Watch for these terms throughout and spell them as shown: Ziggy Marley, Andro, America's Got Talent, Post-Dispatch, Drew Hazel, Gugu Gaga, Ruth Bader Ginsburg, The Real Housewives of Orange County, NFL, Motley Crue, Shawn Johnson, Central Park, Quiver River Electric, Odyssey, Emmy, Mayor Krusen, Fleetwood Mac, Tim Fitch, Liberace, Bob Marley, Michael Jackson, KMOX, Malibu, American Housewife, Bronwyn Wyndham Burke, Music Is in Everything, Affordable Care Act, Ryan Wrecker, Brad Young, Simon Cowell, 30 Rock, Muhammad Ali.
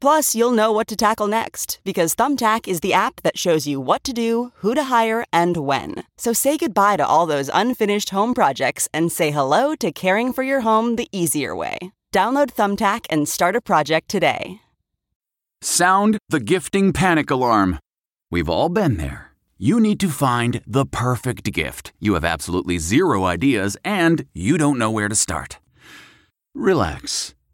Plus, you'll know what to tackle next, because Thumbtack is the app that shows you what to do, who to hire, and when. So say goodbye to all those unfinished home projects and say hello to caring for your home the easier way. Download Thumbtack and start a project today. Sound the gifting panic alarm. We've all been there. You need to find the perfect gift. You have absolutely zero ideas, and you don't know where to start. Relax.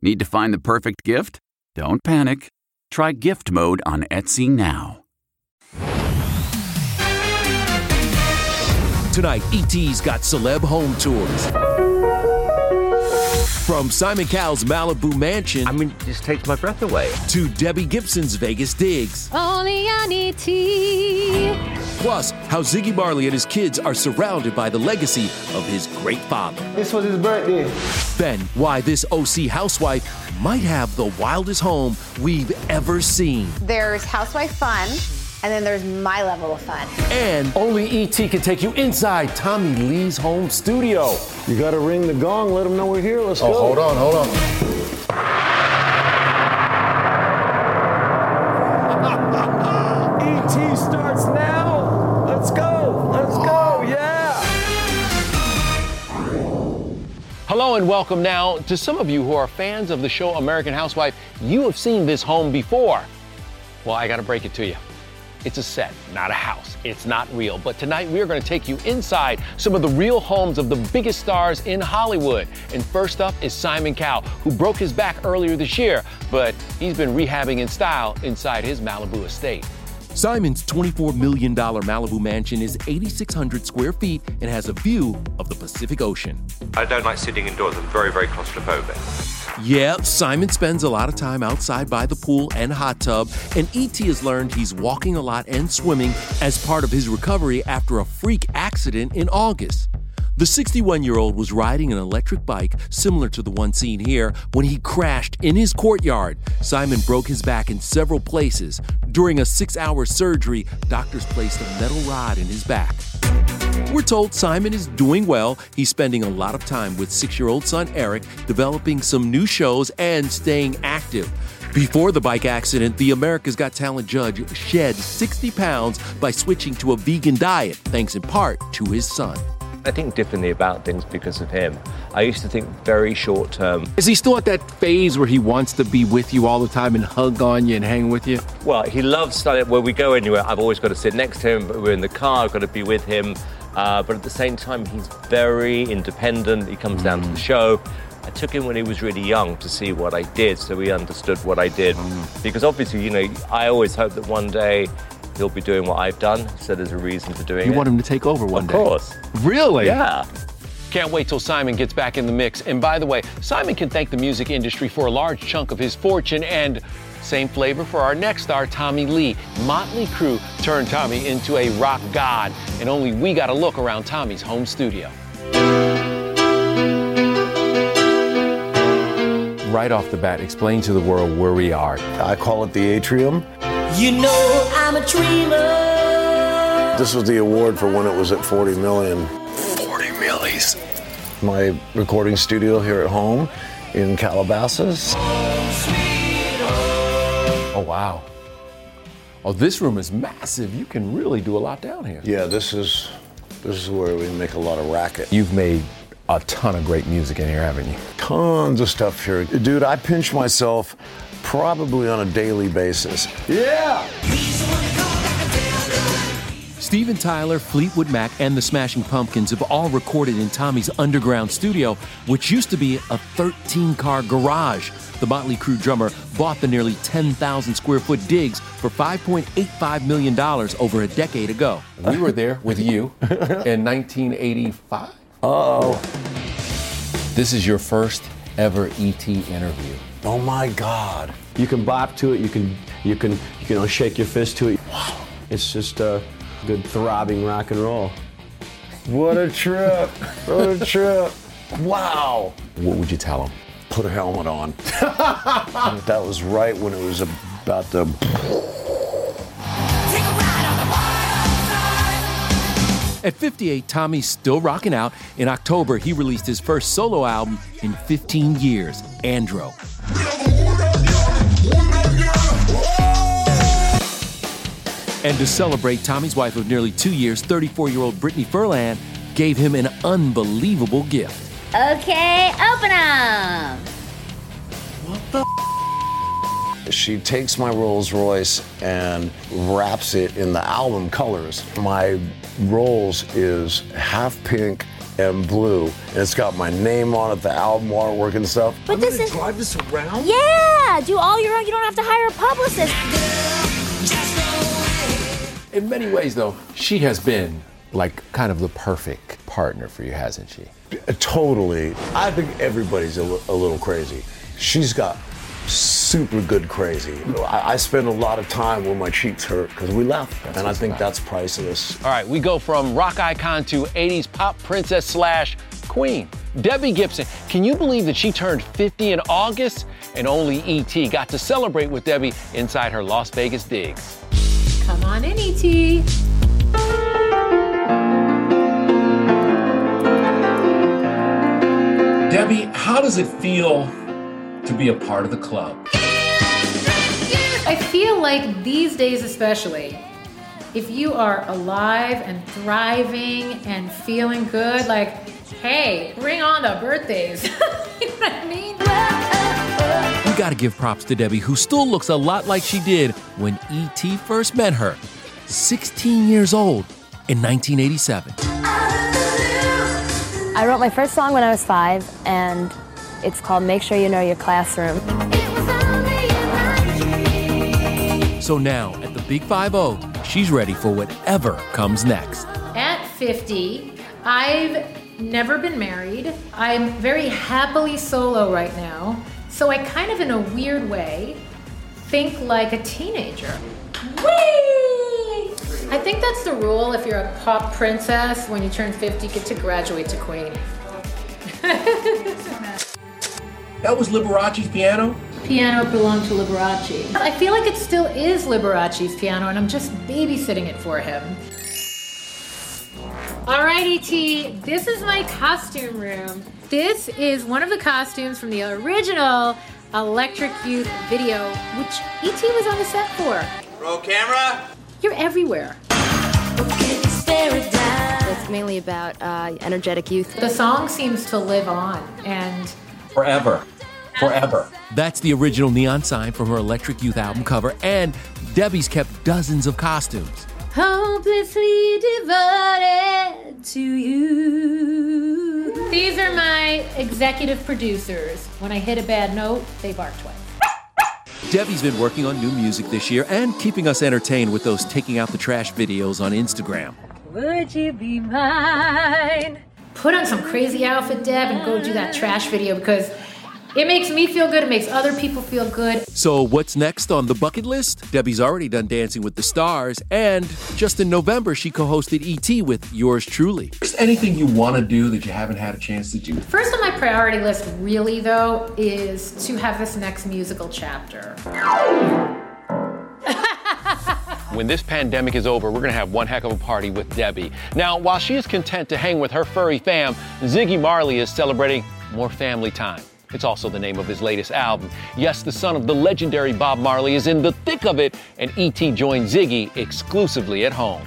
Need to find the perfect gift? Don't panic. Try Gift Mode on Etsy now. Tonight, E.T.'s got celeb home tours. From Simon Cowell's Malibu mansion. I mean, it just takes my breath away. To Debbie Gibson's Vegas digs. Only on E.T. Plus, how Ziggy Marley and his kids are surrounded by the legacy of his great father. This was his birthday. Then, why this OC housewife might have the wildest home we've ever seen. There's housewife fun, and then there's my level of fun. And only E.T. can take you inside Tommy Lee's home studio. You gotta ring the gong, let them know we're here, let's go. Oh, hold on. Hello and welcome now to some of you who are fans of the show American Housewife. You have seen this home before. Well, I gotta break it to you. It's a set, not a house. It's not real. But tonight we are gonna take you inside some of the real homes of the biggest stars in Hollywood. And first up is Simon Cowell, who broke his back earlier this year, but he's been rehabbing in style inside his Malibu estate. Simon's $24 million Malibu mansion is 8,600 square feet and has a view of the Pacific Ocean. I don't like sitting indoors. I'm very, very claustrophobic. Yeah, Simon spends a lot of time outside by the pool and hot tub, and E.T. has learned he's walking a lot and swimming as part of his recovery after a freak accident in August. The 61-year-old was riding an electric bike, similar to the one seen here, when he crashed in his courtyard. Simon broke his back in several places. During a 6-hour surgery, doctors placed a metal rod in his back. We're told Simon is doing well. He's spending a lot of time with 6-year-old son Eric, developing some new shows and staying active. Before the bike accident, the America's Got Talent judge shed 60 pounds by switching to a vegan diet, thanks in part to his son. I think differently about things because of him. I used to think very short term. Is he still at that phase where he wants to be with you all the time and hug on you and hang with you? Well, he loves where we go anywhere. I've always got to sit next to him. We're in the car, I've got to be with him. But at the same time, he's very independent. He comes down to the show. I took him when he was really young to see what I did, so he understood what I did. Because obviously, you know, I always hope that one day he'll be doing what I've done, so there's a reason for doing it. You want him to take over one day? Of course. Really? Yeah. Can't wait till Simon gets back in the mix. And by the way, Simon can thank the music industry for a large chunk of his fortune, and same flavor for our next star, Tommy Lee. Motley Crue turned Tommy into a rock god, and only we got a look around Tommy's home studio. Right off the bat, explain to the world where we are. I call it the atrium. You know I'm a dreamer. This was the award for when it was at 40 million. 40 millies. My recording studio here at home in Calabasas. Oh, wow. Oh, this room is massive. You can really do a lot down here. Yeah, this is where we make a lot of racket. You've made a ton of great music in here, haven't you? Tons of stuff here. Dude, I pinch myself probably on a daily basis. Yeah! Steven Tyler, Fleetwood Mac, and the Smashing Pumpkins have all recorded in Tommy's underground studio, which used to be a 13-car garage. The Motley Crue drummer bought the nearly 10,000-square-foot digs for $5.85 million over a decade ago. We were there with you in 1985. Uh-oh. This is your first ever E.T. interview. Oh my God. You can bop to it, you can shake your fist to it. Wow. It's just a good throbbing rock and roll. What a trip. What a trip. Wow. What would you tell him? Put a helmet on. That was right when it was about to... At 58, Tommy's still rocking out. In October, he released his first solo album in 15 years, Andro. And to celebrate, Tommy's wife of nearly 2 years, 34-year-old Brittany Furlan, gave him an unbelievable gift. Okay, open them! What the She takes my Rolls Royce and wraps it in the album colors. My Rolls is half pink and blue, and it's got my name on it, the album artwork and stuff. But I'm gonna drive this around? Yeah, do all your own. You don't have to hire a publicist. In many ways, though, she has been like kind of the perfect partner for you, hasn't she? Totally. I think everybody's a little crazy. She's got super good crazy. I spend a lot of time when my cheeks hurt because we laugh, and I think that's priceless. All right, we go from rock icon to 80s pop princess / queen. Debbie Gibson, can you believe that she turned 50 in August? And only E.T. got to celebrate with Debbie inside her Las Vegas digs. Come on in, E.T. Debbie, how does it feel to be a part of the club? I feel like these days especially, if you are alive and thriving and feeling good, like, hey, bring on the birthdays. You know what I mean? We gotta give props to Debbie, who still looks a lot like she did when E.T. first met her, 16 years old in 1987. I wrote my first song when I was 5, and it's called Make Sure You Know Your Classroom. So now, at the Big 5-0, she's ready for whatever comes next. At 50, I've never been married. I'm very happily solo right now. So I kind of, in a weird way, think like a teenager. Whee! I think that's the rule. If you're a pop princess, when you turn 50, you get to graduate to queen. That was Liberace's piano? Piano belonged to Liberace. I feel like it still is Liberace's piano, and I'm just babysitting it for him. All right, E.T., this is my costume room. This is one of the costumes from the original Electric Youth video, which E.T. was on the set for. Roll camera. You're everywhere. It's mainly about energetic youth. The song seems to live on, and... Forever. That's the original neon sign from her Electric Youth album cover, and Debbie's kept dozens of costumes. Hopelessly devoted to you. These are my executive producers. When I hit a bad note, they bark twice. Debbie's been working on new music this year and keeping us entertained with those taking out the trash videos on Instagram. Would you be mine? put on some crazy outfit, Deb, and go do that trash video because it makes me feel good. It makes other people feel good. So what's next on the bucket list? Debbie's already done Dancing with the Stars. And just in November, she co-hosted E.T. with yours truly. Is anything you want to do that you haven't had a chance to do? First on my priority list, really, though, is to have this next musical chapter. When this pandemic is over, we're going to have one heck of a party with Debbie. Now, while she is content to hang with her furry fam, Ziggy Marley is celebrating more family time. It's also the name of his latest album. Yes, the son of the legendary Bob Marley is in the thick of it, and E.T. joined Ziggy exclusively at home.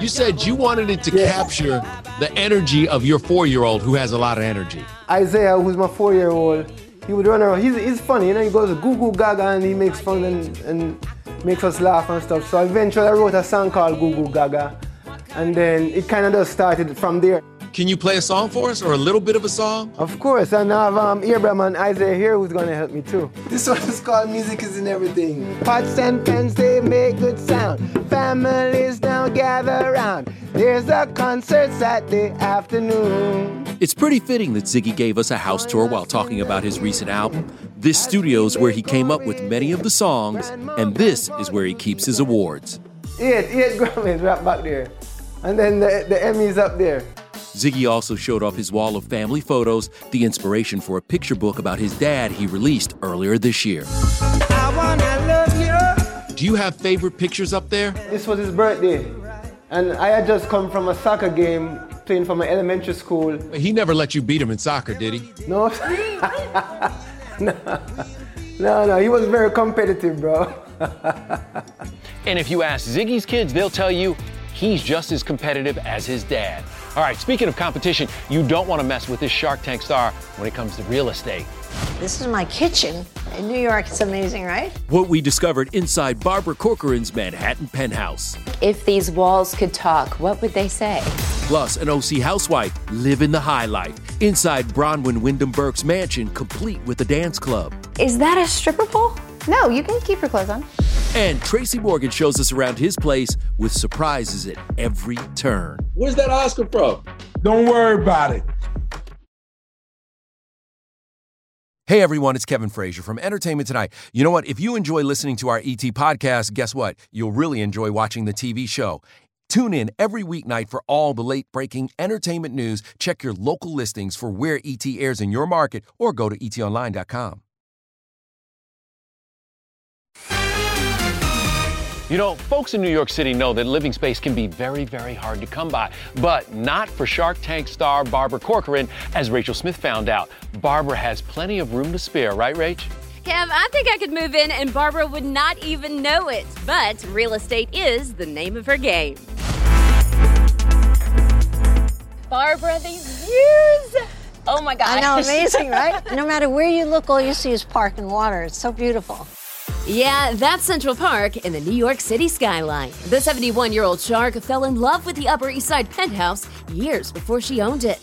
You said you wanted it to capture the energy of your 4-year-old who has a lot of energy. Isaiah, who's my 4-year-old, he would run around. He's funny, you know, he goes to Gugu Gaga and he makes fun and makes us laugh and stuff. So eventually I wrote a song called Gugu Gaga, and then it kind of just started from there. Can you play a song for us, or a little bit of a song? Of course, and I have Abraham and Isaiah here who's gonna help me too. This one is called Music Is In Everything. Pots and pans, they make good sound. Families now gather round. There's a concert Saturday afternoon. It's pretty fitting that Ziggy gave us a house tour while talking about his recent album. This studio's where he came up with many of the songs, and this is where he keeps his awards. Eight Grammys right back there. And then the Emmys up there. Ziggy also showed off his wall of family photos, the inspiration for a picture book about his dad he released earlier this year. I wanna love you. Do you have favorite pictures up there? This was his birthday, and I had just come from a soccer game playing for my elementary school. He never let you beat him in soccer, did he? No. No, he was very competitive, bro. And if you ask Ziggy's kids, they'll tell you he's just as competitive as his dad. All right, speaking of competition, you don't want to mess with this Shark Tank star when it comes to real estate. This is my kitchen in New York. It's amazing, right? What we discovered inside Barbara Corcoran's Manhattan penthouse. If these walls could talk, what would they say? Plus, an OC housewife living the high life inside Bronwyn Wyndham Burke's mansion, complete with a dance club. Is that a stripper pole? No, you can keep your clothes on. And Tracy Morgan shows us around his place with surprises at every turn. Where's that Oscar from? Don't worry about it. Hey everyone, it's Kevin Frazier from Entertainment Tonight. You know what? If you enjoy listening to our ET podcast, guess what? You'll really enjoy watching the TV show. Tune in every weeknight for all the late-breaking entertainment news. Check your local listings for where ET airs in your market or go to etonline.com. You know, folks in New York City know that living space can be very, very hard to come by, but not for Shark Tank star Barbara Corcoran, as Rachel Smith found out. Barbara has plenty of room to spare, right, Rach? Kev, I think I could move in and Barbara would not even know it, but real estate is the name of her game. Barbara, these views! Oh my gosh. I know, amazing, right? No matter where you look, all you see is park and water. It's so beautiful. Yeah, that's Central Park in the New York City skyline. The 71-year-old shark fell in love with the Upper East Side penthouse years before she owned it.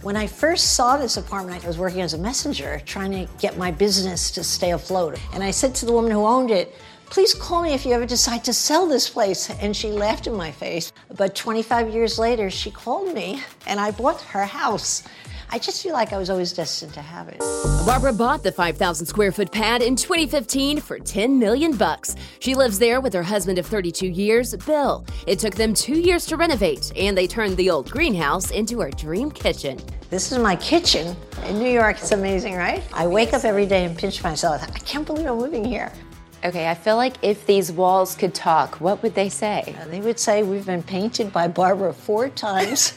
When I first saw this apartment, I was working as a messenger trying to get my business to stay afloat. And I said to the woman who owned it, please call me if you ever decide to sell this place. And she laughed in my face. But 25 years later, she called me and I bought her house. I just feel like I was always destined to have it. Barbara bought the 5,000 square foot pad in 2015 for $10 million. She lives there with her husband of 32 years, Bill. It took them 2 years to renovate, and they turned the old greenhouse into her dream kitchen. This is my kitchen in New York. It's amazing, right? I wake up every day and pinch myself. I can't believe I'm living here. Okay, I feel like if these walls could talk, what would they say? They would say we've been painted by Barbara 4 times,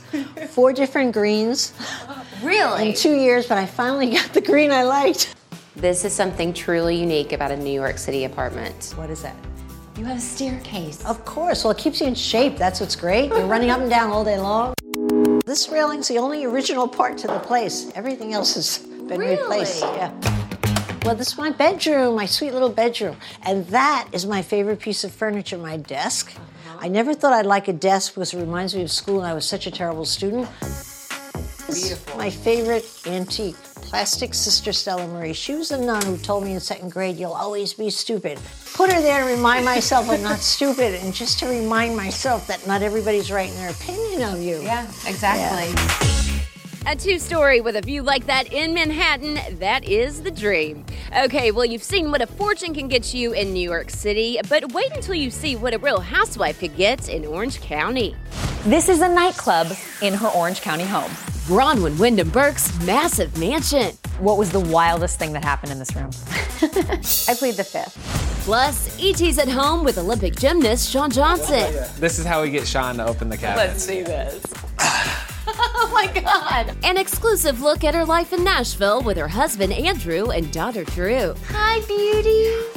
4 different greens. Really? In 2 years, but I finally got the green I liked. This is something truly unique about a New York City apartment. What is that? You have a staircase. Of course. Well, it keeps you in shape. That's what's great. You're running up and down all day long. This railing's the only original part to the place. Everything else has been replaced. Yeah. Well, this is my bedroom, my sweet little bedroom. And that is my favorite piece of furniture, my desk. I never thought I'd like a desk because it reminds me of school and I was such a terrible student. Beautiful. This is my favorite antique. plastic sister Stella Marie. She was a nun who told me in second grade, you'll always be stupid. Put her there to remind myself I'm not stupid, and just to remind myself that not everybody's right in their opinion of you. Yeah, exactly. Yeah. A two-story with a view like that in Manhattan, that is the dream. Okay, well, you've seen what a fortune can get you in New York City, but wait until you see what a real housewife could get in Orange County. This is a nightclub in her Orange County home. Bronwyn Wyndham Burke's massive mansion. What was the wildest thing that happened in this room? I plead the fifth. Plus, E.T.'s at home with Olympic gymnast Shawn Johnson. This is how we get Shawn to open the cabinet. Let's see this. Oh my God! An exclusive look at her life in Nashville with her husband Andrew and daughter Drew. Hi, beauty!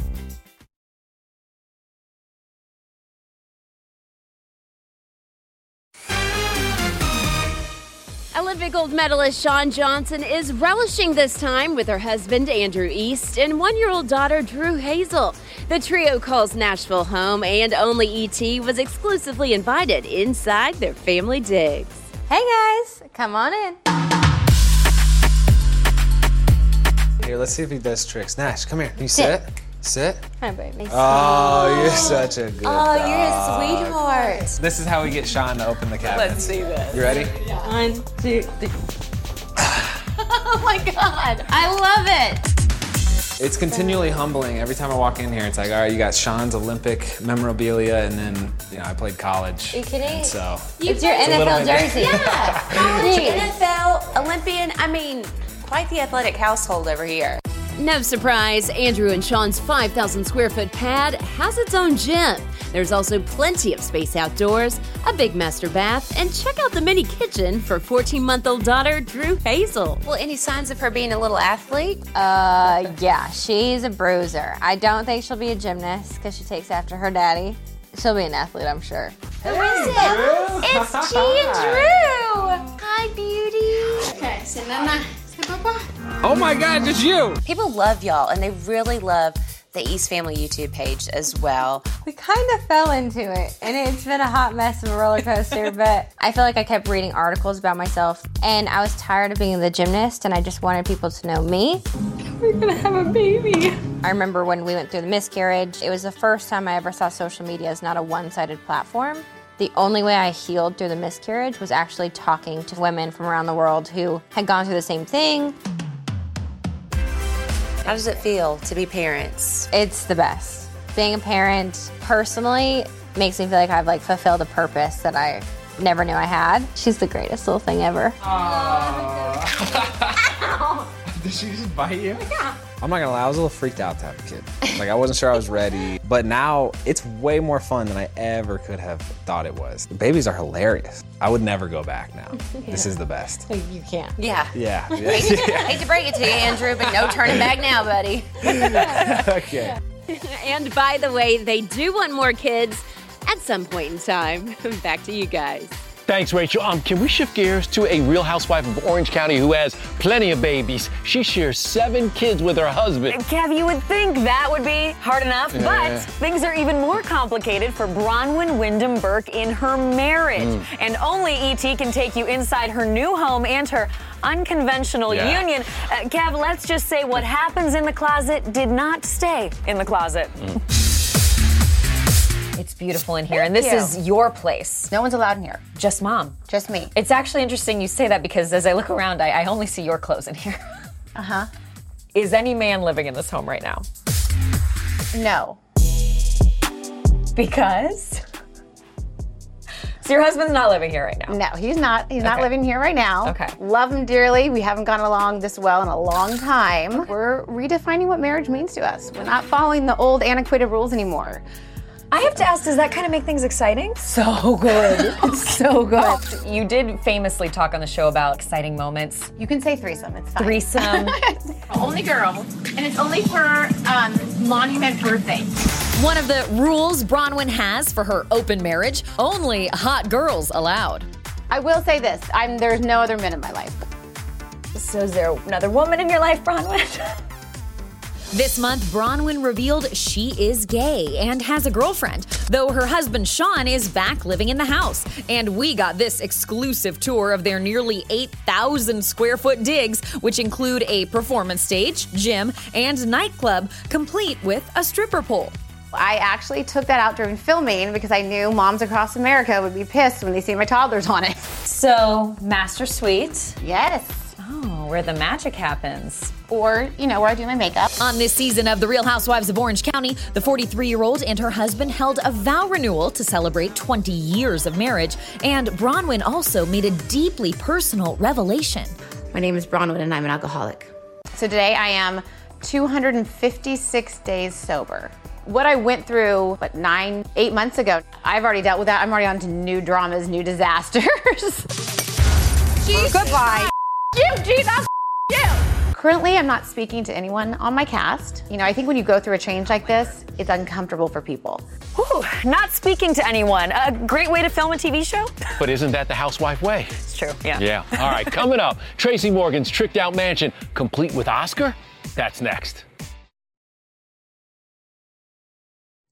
Olympic gold medalist Shawn Johnson is relishing this time with her husband Andrew East and one-year-old daughter Drew Hazel. The trio calls Nashville home, and only E.T. was exclusively invited inside their family digs. Hey guys, come on in. Here, let's see if he does tricks. Nash, come here. You sit. Hi, baby. Oh, you're such a good dog. You're a sweetheart. This is how we get Shawn to open the cabinet. Let's see this. You ready? Yeah. 1, 2, 3. Oh my God, I love it. It's continually humbling. Every time I walk in here, it's like, all right, you got Shawn's Olympic memorabilia, and then, you know, I played college. Are you kidding? And so it's your NFL jersey. Yeah, college, NFL, Olympian. I mean, quite the athletic household over here. No surprise, Andrew and Shawn's 5,000 square foot pad has its own gym. There's also plenty of space outdoors, a big master bath, and check out the mini kitchen for 14-month-old daughter Drew Hazel. Well, any signs of her being a little athlete? Yeah, she's a bruiser. I don't think she'll be a gymnast because she takes after her daddy. She'll be an athlete, I'm sure. Who is it? It's G and Drew. Hi, beauty. Okay, so Nana. Oh my God, it's you! People love y'all, and they really love the East Family YouTube page as well. We kind of fell into it, and it's been a hot mess of a roller coaster, but I feel like I kept reading articles about myself, and I was tired of being the gymnast, and I just wanted people to know me. We're gonna have a baby. I remember when we went through the miscarriage, it was the first time I ever saw social media as not a one-sided platform. The only way I healed through the miscarriage was actually talking to women from around the world who had gone through the same thing. How does it feel to be parents? It's the best. Being a parent personally makes me feel like I've fulfilled a purpose that I never knew I had. She's the greatest little thing ever. Aww. Did she just bite you? Yeah. I'm not gonna lie, I was a little freaked out to have a kid. I wasn't sure I was ready. But now, it's way more fun than I ever could have thought it was. Babies are hilarious. I would never go back now. Yeah. This is the best. You can't. Yeah. Yeah. Hate to break it to you, Andrew, but no turning back now, buddy. Okay. And by the way, they do want more kids at some point in time. Back to you guys. Thanks, Rachel. Can we shift gears to a real housewife of Orange County who has plenty of babies? She shares 7 kids with her husband. Kev, you would think that would be hard enough, but things are even more complicated for Bronwyn Wyndham Burke in her marriage. And only E.T. can take you inside her new home and her unconventional union. Kev, let's just say what happens in the closet did not stay in the closet. It's beautiful in here, and this is your place. No one's allowed in here. Just Mom. Just me. It's actually interesting you say that because as I look around, I only see your clothes in here. Uh-huh. Is any man living in this home right now? No. Because? So your husband's not living here right now? No, he's not. He's not living here right now. Okay. Love him dearly. We haven't gone along this well in a long time. We're redefining what marriage means to us. We're not following the old antiquated rules anymore. I have to ask, does that kind of make things exciting? So good. It's so good. You did famously talk on the show about exciting moments. You can say threesome, it's fine. Threesome. Only girl, and it's only for Monument birthday. One of the rules Bronwyn has for her open marriage, only hot girls allowed. I will say this, there's no other men in my life. So is there another woman in your life, Bronwyn? This month, Bronwyn revealed she is gay and has a girlfriend, though her husband Sean is back living in the house. And we got this exclusive tour of their nearly 8,000 square foot digs, which include a performance stage, gym, and nightclub, complete with a stripper pole. I actually took that out during filming because I knew moms across America would be pissed when they see my toddlers on it. So, master suite. Yes. Oh, where the magic happens. Or, you know, where I do my makeup. On this season of The Real Housewives of Orange County, the 43-year-old and her husband held a vow renewal to celebrate 20 years of marriage. And Bronwyn also made a deeply personal revelation. My name is Bronwyn and I'm an alcoholic. So today I am 256 days sober. What I went through, 8 months ago, I've already dealt with that. I'm already on to new dramas, new disasters. Jesus. Goodbye. You, Jesus, you. Currently, I'm not speaking to anyone on my cast. You know, I think when you go through a change like this, it's uncomfortable for people. Whew, not speaking to anyone. A great way to film a TV show. But isn't that the housewife way? It's true, yeah. Yeah, all right, coming up, Tracy Morgan's tricked out mansion, complete with Oscar? That's next.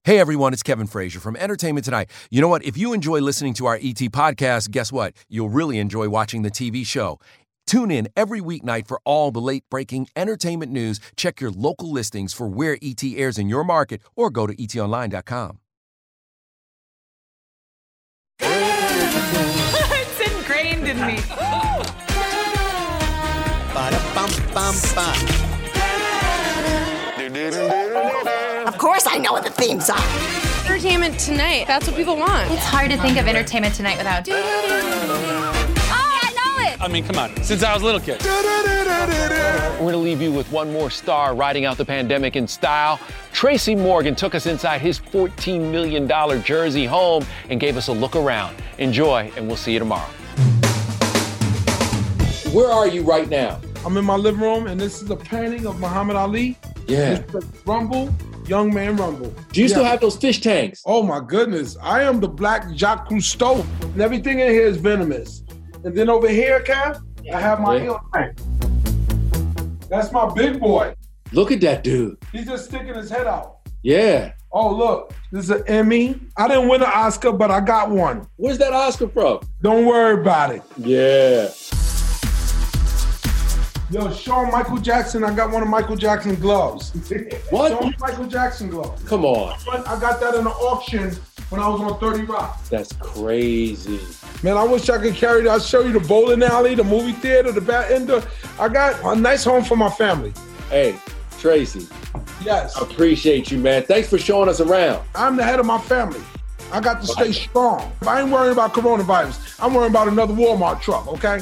Hey, everyone, it's Kevin Frazier from Entertainment Tonight. You know what? If you enjoy listening to our E.T. podcast, guess what? You'll really enjoy watching the TV show. Tune in every weeknight for all the late-breaking entertainment news. Check your local listings for where E.T. airs in your market or go to etonline.com. It's ingrained in me. Of course I know what the themes are. Entertainment Tonight, that's what people want. It's hard to think of Entertainment Tonight without... Oh, I know it! I mean, come on, since I was a little kid. We're going to leave you with one more star riding out the pandemic in style. Tracy Morgan took us inside his $14 million Jersey home and gave us a look around. Enjoy, and we'll see you tomorrow. Where are you right now? I'm in my living room, and this is a painting of Muhammad Ali. Yeah. Mr. Rumble, Young Man Rumble. Do you still have those fish tanks? Oh, my goodness. I am the black Jacques Cousteau. And everything in here is venomous. And then over here, Cap, I have my heel tank. That's my big boy. Look at that dude. He's just sticking his head out. Yeah. Oh, look, this is an Emmy. I didn't win an Oscar, but I got one. Where's that Oscar from? Don't worry about it. Yeah. Yo, Sean, Michael Jackson, I got one of Michael Jackson gloves. What? Sean Michael Jackson gloves. Come on. I got that in an auction when I was on 30 Rock. That's crazy. Man, I wish I could carry that. I'll show you the bowling alley, the movie theater, the bat ender. I got a nice home for my family. Hey, Tracy. Yes. I appreciate you, man. Thanks for showing us around. I'm the head of my family. I got to stay strong. I ain't worrying about coronavirus. I'm worrying about another Walmart truck, okay?